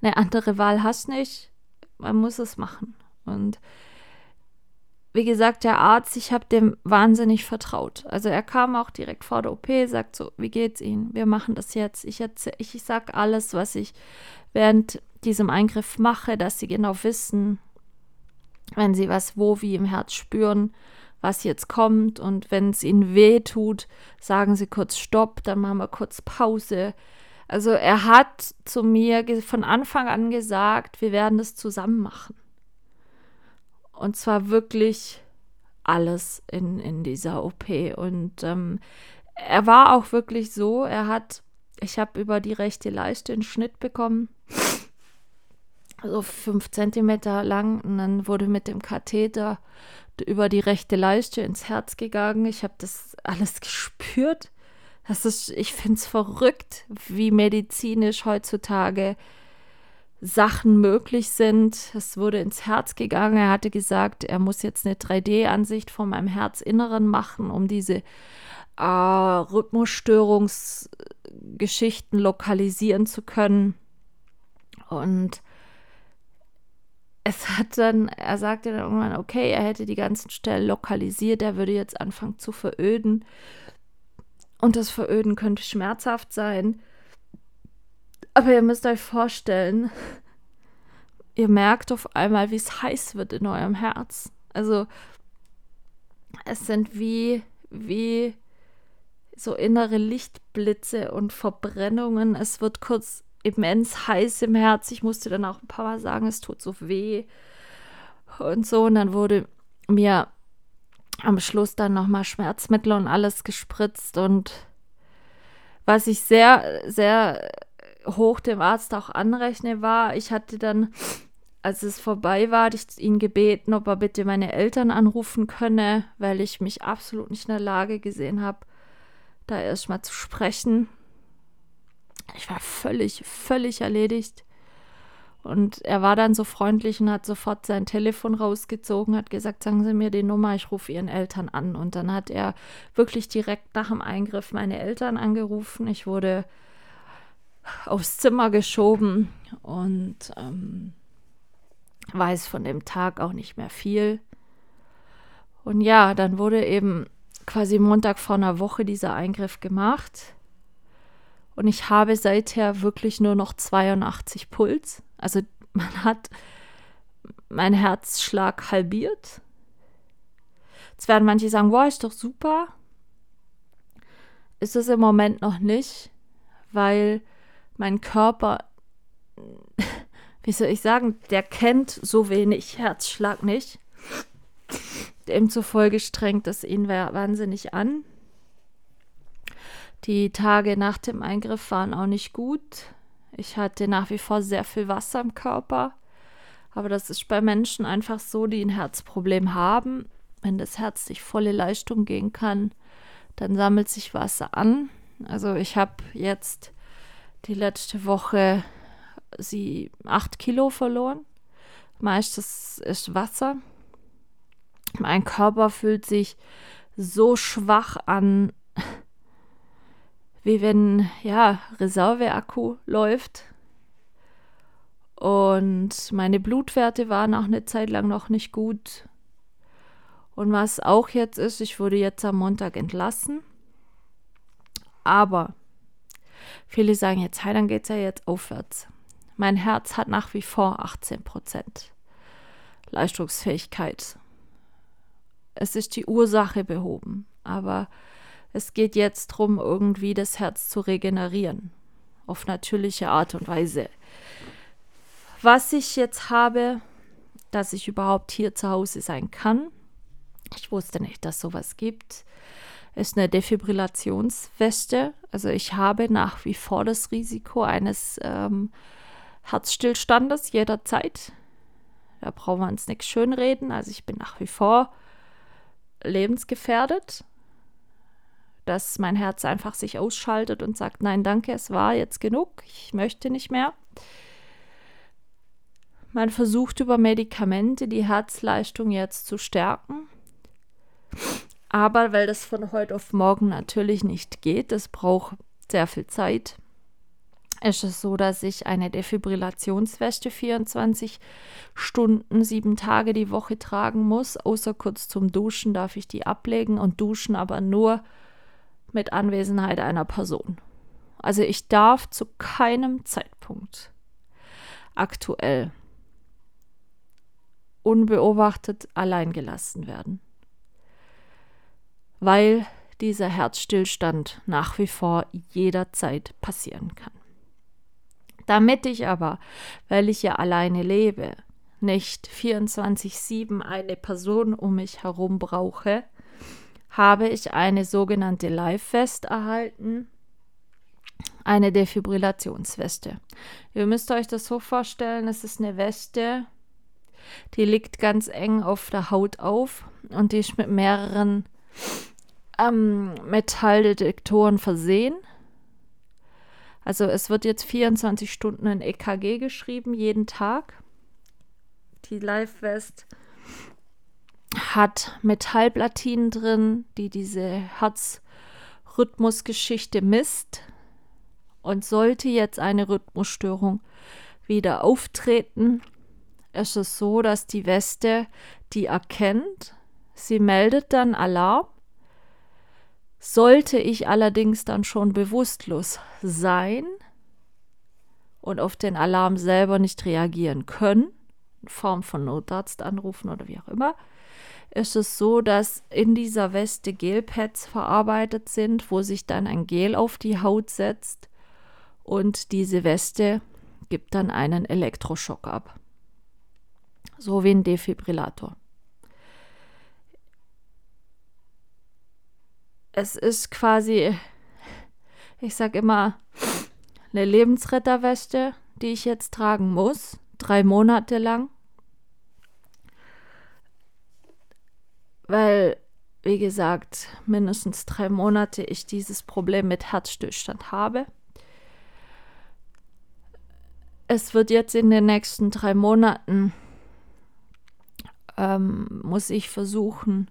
eine andere Wahl hast nicht, man muss es machen. Und wie gesagt, der Arzt, ich habe dem wahnsinnig vertraut. Also er kam auch direkt vor der OP, sagt so, wie geht's Ihnen? Wir machen das jetzt. Ich sage alles, was ich während diesem Eingriff mache, dass Sie genau wissen, wenn Sie was wo wie im Herz spüren, was jetzt kommt, und wenn es Ihnen weh tut, sagen Sie kurz Stopp, dann machen wir kurz Pause. Also er hat zu mir von Anfang an gesagt, wir werden das zusammen machen. Und zwar wirklich alles in dieser OP. Und er war auch wirklich so, ich habe über die rechte Leiste einen Schnitt bekommen, also 5 Zentimeter lang, und dann wurde mit dem Katheter über die rechte Leiste ins Herz gegangen. Ich habe das alles gespürt. Ich finde es verrückt, wie medizinisch heutzutage Sachen möglich sind. Es wurde ins Herz gegangen. Er hatte gesagt, er muss jetzt eine 3D-Ansicht von meinem Herzinneren machen, um diese Rhythmusstörungsgeschichten lokalisieren zu können. Und er sagte dann irgendwann, okay, er hätte die ganzen Stellen lokalisiert, er würde jetzt anfangen zu veröden. Und das Veröden könnte schmerzhaft sein. Aber ihr müsst euch vorstellen, ihr merkt auf einmal, wie es heiß wird in eurem Herz. Also es sind wie so innere Lichtblitze und Verbrennungen. Es wird kurz immens heiß im Herz. Ich musste dann auch ein paar Mal sagen, es tut so weh und so. Und dann wurde mir am Schluss dann nochmal Schmerzmittel und alles gespritzt. Und was ich sehr, sehr hoch dem Arzt auch anrechne war, ich hatte dann, als es vorbei war, hatte ich ihn gebeten, ob er bitte meine Eltern anrufen könne, weil ich mich absolut nicht in der Lage gesehen habe, da erstmal zu sprechen. Ich war völlig, völlig erledigt. Und er war dann so freundlich und hat sofort sein Telefon rausgezogen, hat gesagt, sagen Sie mir die Nummer, ich rufe Ihren Eltern an. Und dann hat er wirklich direkt nach dem Eingriff meine Eltern angerufen. Ich wurde aufs Zimmer geschoben und weiß von dem Tag auch nicht mehr viel. Und ja, dann wurde eben quasi Montag vor einer Woche dieser Eingriff gemacht. Und ich habe seither wirklich nur noch 82 Puls. Also man hat meinen Herzschlag halbiert. Jetzt werden manche sagen, wow, ist doch super. Ist es im Moment noch nicht, weil mein Körper, wie soll ich sagen, der kennt so wenig Herzschlag nicht. Demzufolge strengt es ihn wahnsinnig an. Die Tage nach dem Eingriff waren auch nicht gut. Ich hatte nach wie vor sehr viel Wasser im Körper. Aber das ist bei Menschen einfach so, die ein Herzproblem haben. Wenn das Herz nicht volle Leistung gehen kann, dann sammelt sich Wasser an. Also ich habe jetzt die letzte Woche 8 Kilo verloren. Meistens ist Wasser. Mein Körper fühlt sich so schwach an, wie wenn, ja, Reserveakku läuft. Und meine Blutwerte waren auch eine Zeit lang noch nicht gut. Und was auch jetzt ist, ich wurde jetzt am Montag entlassen. Aber viele sagen jetzt, hey, dann geht es ja jetzt aufwärts. Mein Herz hat nach wie vor 18% Leistungsfähigkeit. Es ist die Ursache behoben, aber es geht jetzt darum, irgendwie das Herz zu regenerieren. Auf natürliche Art und Weise. Was ich jetzt habe, dass ich überhaupt hier zu Hause sein kann. Ich wusste nicht, dass sowas gibt. Ist eine Defibrillationsweste. Also ich habe nach wie vor das Risiko eines Herzstillstandes jederzeit. Da brauchen wir uns nichts schönreden. Also ich bin nach wie vor lebensgefährdet, dass mein Herz einfach sich ausschaltet und sagt, nein, danke, es war jetzt genug, ich möchte nicht mehr. Man versucht über Medikamente die Herzleistung jetzt zu stärken, aber weil das von heute auf morgen natürlich nicht geht, es braucht sehr viel Zeit, ist es so, dass ich eine Defibrillationsweste 24 Stunden, 7 Tage die Woche tragen muss. Außer kurz zum Duschen darf ich die ablegen und duschen aber nur mit Anwesenheit einer Person. Also ich darf zu keinem Zeitpunkt aktuell unbeobachtet allein gelassen werden, weil dieser Herzstillstand nach wie vor jederzeit passieren kann. Damit ich aber, weil ich ja alleine lebe, nicht 24/7 eine Person um mich herum brauche, habe ich eine sogenannte LifeVest erhalten, eine Defibrillationsweste. Ihr müsst euch das so vorstellen, es ist eine Weste, die liegt ganz eng auf der Haut auf und die ist mit mehreren Metalldetektoren versehen. Also es wird jetzt 24 Stunden ein EKG geschrieben, jeden Tag. Die LifeVest hat Metallplatinen drin, die diese Herzrhythmusgeschichte misst. Und sollte jetzt eine Rhythmusstörung wieder auftreten, ist es so, dass die Weste die erkennt. Sie meldet dann Alarm. Sollte ich allerdings dann schon bewusstlos sein und auf den Alarm selber nicht reagieren können, in Form von Notarzt anrufen oder wie auch immer, ist es so, dass in dieser Weste Gelpads verarbeitet sind, wo sich dann ein Gel auf die Haut setzt und diese Weste gibt dann einen Elektroschock ab. So wie ein Defibrillator. Es ist quasi, ich sage immer, eine Lebensretterweste, die ich jetzt tragen muss, 3 Monate lang. Weil, wie gesagt, mindestens 3 Monate ich dieses Problem mit Herzstillstand habe. Es wird jetzt in den nächsten 3 Monaten, muss ich versuchen,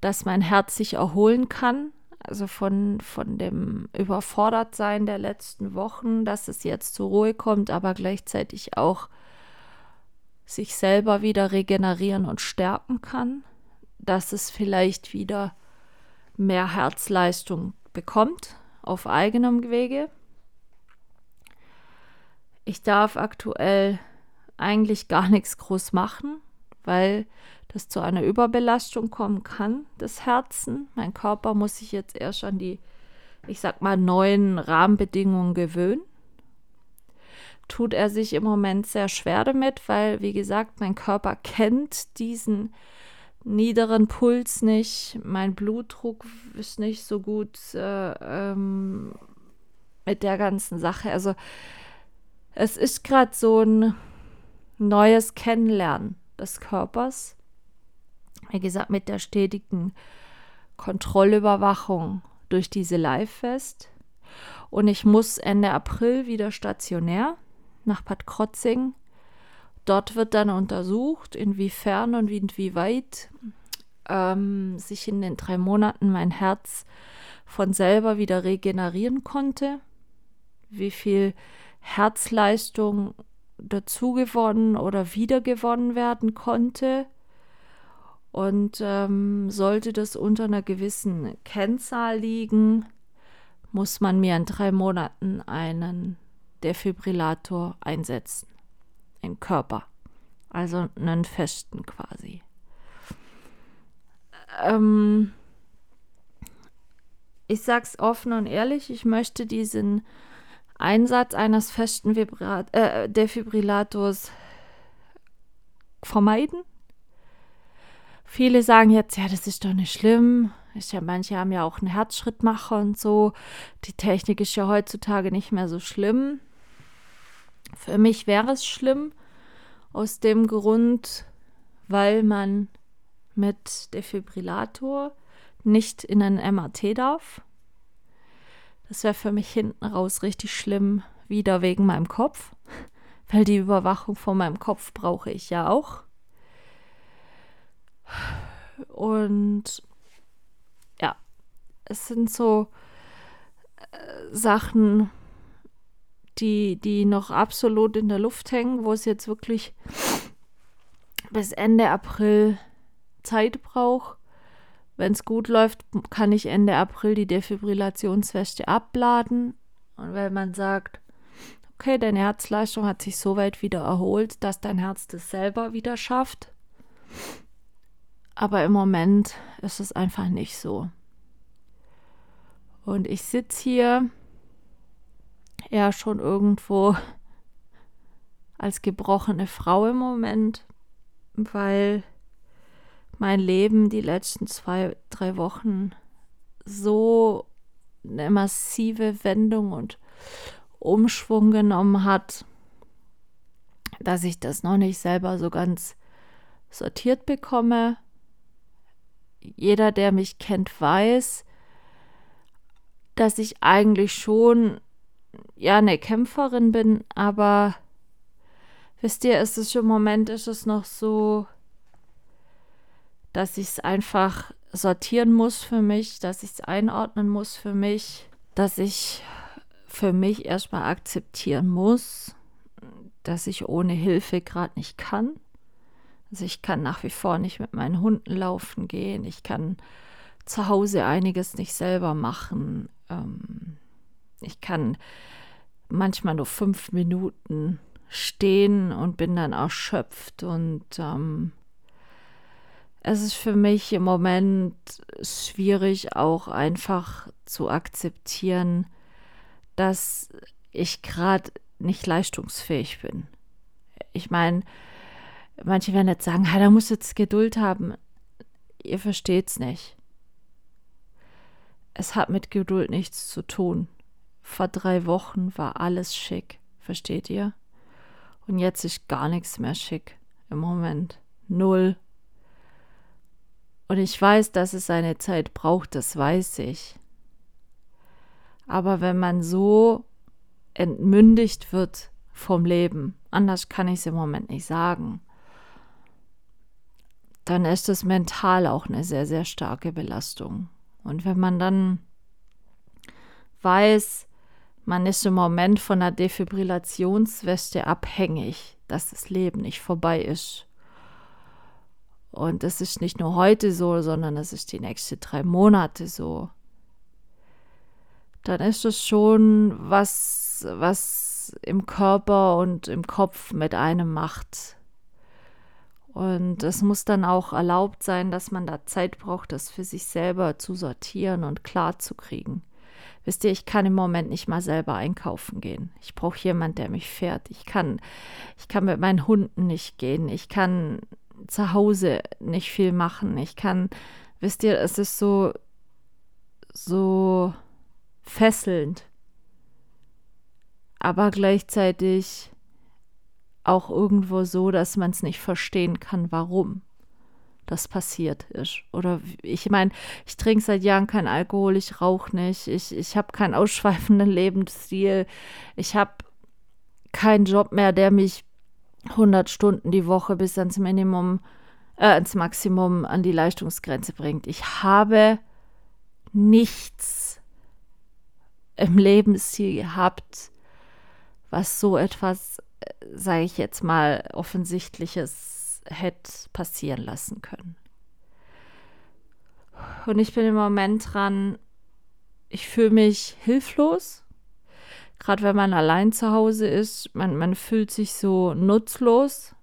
dass mein Herz sich erholen kann, also von dem Überfordertsein der letzten Wochen, dass es jetzt zur Ruhe kommt, aber gleichzeitig auch sich selber wieder regenerieren und stärken kann, dass es vielleicht wieder mehr Herzleistung bekommt auf eigenem Wege. Ich darf aktuell eigentlich gar nichts groß machen, weil das zu einer Überbelastung kommen kann, des Herzen. Mein Körper muss sich jetzt erst an die, ich sag mal, neuen Rahmenbedingungen gewöhnen. Tut er sich im Moment sehr schwer damit, weil, wie gesagt, mein Körper kennt diesen niederen Puls nicht. Mein Blutdruck ist nicht so gut mit der ganzen Sache. Also es ist gerade so ein neues Kennenlernen des Körpers. Wie gesagt, mit der stetigen Kontrollüberwachung durch diese LifeVest. Und ich muss Ende April wieder stationär nach Bad Krozingen. Dort wird dann untersucht, inwiefern und inwieweit sich in den 3 Monaten mein Herz von selber wieder regenerieren konnte, wie viel Herzleistung dazugewonnen oder wiedergewonnen werden konnte. Und sollte das unter einer gewissen Kennzahl liegen, muss man mir in 3 Monaten einen Defibrillator einsetzen im Körper. Also einen festen quasi. Ich sage es offen und ehrlich, ich möchte diesen Einsatz eines festen Defibrillators vermeiden. Viele sagen jetzt, ja, das ist doch nicht schlimm. Manche haben ja auch einen Herzschrittmacher und so. Die Technik ist ja heutzutage nicht mehr so schlimm. Für mich wäre es schlimm, aus dem Grund, weil man mit Defibrillator nicht in einen MRT darf. Das wäre für mich hinten raus richtig schlimm, wieder wegen meinem Kopf, weil die Überwachung von meinem Kopf brauche ich ja auch. Und ja, es sind so Sachen, die noch absolut in der Luft hängen, wo es jetzt wirklich bis Ende April Zeit braucht. Wenn es gut läuft, kann ich Ende April die Defibrillationswäsche abladen. Und wenn man sagt, okay, deine Herzleistung hat sich so weit wieder erholt, dass dein Herz das selber wieder schafft. Aber im Moment ist es einfach nicht so. Und ich sitze hier ja schon irgendwo als gebrochene Frau im Moment, weil mein Leben die letzten 2-3 Wochen so eine massive Wendung und Umschwung genommen hat, dass ich das noch nicht selber so ganz sortiert bekomme. Jeder, der mich kennt, weiß, dass ich eigentlich schon ja eine Kämpferin bin, aber wisst ihr, ist es im Moment ist es noch so, dass ich es einfach sortieren muss für mich, dass ich es einordnen muss für mich, dass ich für mich erstmal akzeptieren muss, dass ich ohne Hilfe gerade nicht kann. Also ich kann nach wie vor nicht mit meinen Hunden laufen gehen, ich kann zu Hause einiges nicht selber machen. Ich kann manchmal nur 5 Minuten stehen und bin dann erschöpft. Und es ist für mich im Moment schwierig, auch einfach zu akzeptieren, dass ich gerade nicht leistungsfähig bin. Ich meine, manche werden jetzt sagen, da musst du jetzt Geduld haben. Ihr versteht es nicht. Es hat mit Geduld nichts zu tun. Vor 3 Wochen war alles schick, versteht ihr? Und jetzt ist gar nichts mehr schick im Moment. 0. Und ich weiß, dass es seine Zeit braucht, das weiß ich. Aber wenn man so entmündigt wird vom Leben, anders kann ich es im Moment nicht sagen, dann ist es mental auch eine sehr, sehr starke Belastung. Und wenn man dann weiß, man ist im Moment von der Defibrillationsweste abhängig, dass das Leben nicht vorbei ist. Und das ist nicht nur heute so, sondern das ist die nächsten 3 Monate so. Dann ist es schon was, was im Körper und im Kopf mit einem macht. Und es muss dann auch erlaubt sein, dass man da Zeit braucht, das für sich selber zu sortieren und klar zu kriegen. Wisst ihr, ich kann im Moment nicht mal selber einkaufen gehen. Ich brauche jemanden, der mich fährt. Ich kann mit meinen Hunden nicht gehen. Ich kann zu Hause nicht viel machen. Wisst ihr, es ist so fesselnd, aber gleichzeitig auch irgendwo so, dass man es nicht verstehen kann, warum das passiert ist. Oder ich meine, ich trinke seit Jahren keinen Alkohol, ich rauche nicht, ich habe keinen ausschweifenden Lebensstil, ich habe keinen Job mehr, der mich 100 Stunden die Woche bis ans Maximum an die Leistungsgrenze bringt. Ich habe nichts im Lebensziel gehabt, was so etwas, sage ich jetzt mal, Offensichtliches hätte passieren lassen können. Und ich bin im Moment dran, ich fühle mich hilflos, gerade wenn man allein zu Hause ist, man fühlt sich so nutzlos.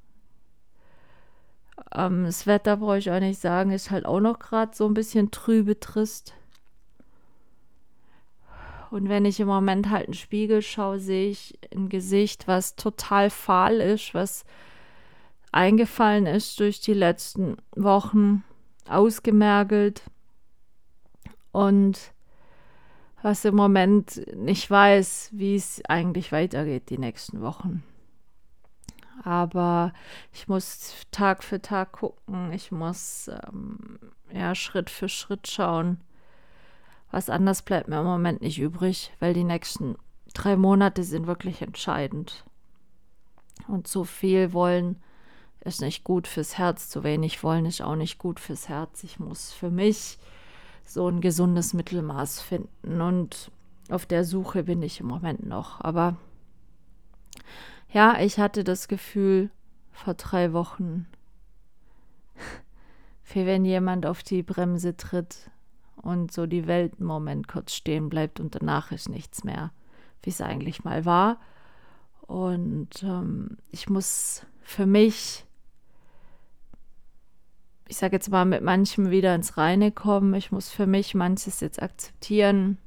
Das Wetter, brauche ich auch nicht sagen, ist halt auch noch gerade so ein bisschen trübe, trist. Und wenn ich im Moment halt in den Spiegel schaue, sehe ich ein Gesicht, was total fahl ist, was eingefallen ist durch die letzten Wochen, ausgemergelt und was im Moment nicht weiß, wie es eigentlich weitergeht die nächsten Wochen. Aber ich muss Tag für Tag gucken, ich muss Schritt für Schritt schauen. Was anderes bleibt mir im Moment nicht übrig, weil die nächsten 3 Monate sind wirklich entscheidend. Und zu viel wollen ist nicht gut fürs Herz, zu wenig wollen ist auch nicht gut fürs Herz. Ich muss für mich so ein gesundes Mittelmaß finden und auf der Suche bin ich im Moment noch. Aber Ja, ich hatte das Gefühl vor 3 Wochen, wie wenn jemand auf die Bremse tritt und so die Welt einen Moment kurz stehen bleibt und danach ist nichts mehr, wie es eigentlich mal war. Und ich muss für mich, ich sage jetzt mal, mit manchem wieder ins Reine kommen. Ich muss für mich manches jetzt akzeptieren.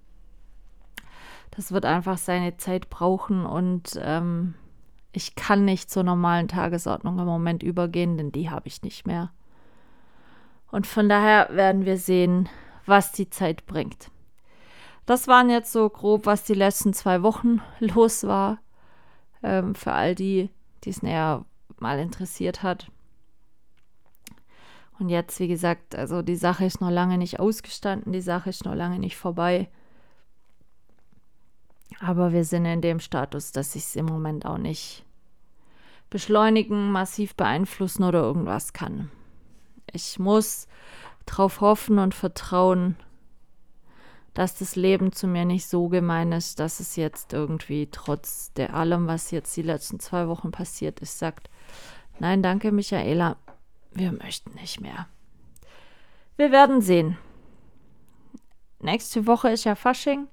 Das wird einfach seine Zeit brauchen und ich kann nicht zur normalen Tagesordnung im Moment übergehen, denn die habe ich nicht mehr. Und von daher werden wir sehen, was die Zeit bringt. Das waren jetzt so grob, was die letzten 2 Wochen los war. Für all die, die es näher mal interessiert hat. Und jetzt, wie gesagt, also die Sache ist noch lange nicht ausgestanden, die Sache ist noch lange nicht vorbei. Aber wir sind in dem Status, dass ich es im Moment auch nicht beschleunigen, massiv beeinflussen oder irgendwas kann. Ich muss drauf hoffen und vertrauen, dass das Leben zu mir nicht so gemein ist, dass es jetzt irgendwie trotz der allem, was jetzt die letzten 2 Wochen passiert ist, sagt, nein, danke Michaela, wir möchten nicht mehr. Wir werden sehen. Nächste Woche ist ja Fasching.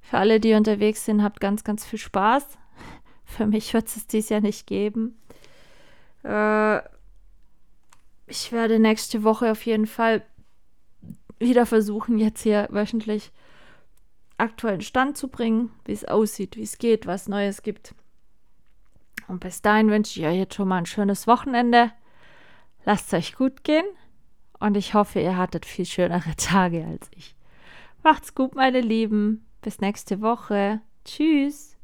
Für alle, die unterwegs sind, habt ganz, ganz viel Spaß. Für mich wird es dies Jahr nicht geben. Ich werde nächste Woche auf jeden Fall wieder versuchen, jetzt hier wöchentlich aktuellen Stand zu bringen, wie es aussieht, wie es geht, was Neues gibt. Und bis dahin wünsche ich euch jetzt schon mal ein schönes Wochenende. Lasst es euch gut gehen und ich hoffe, ihr hattet viel schönere Tage als ich. Macht's gut, meine Lieben. Bis nächste Woche. Tschüss.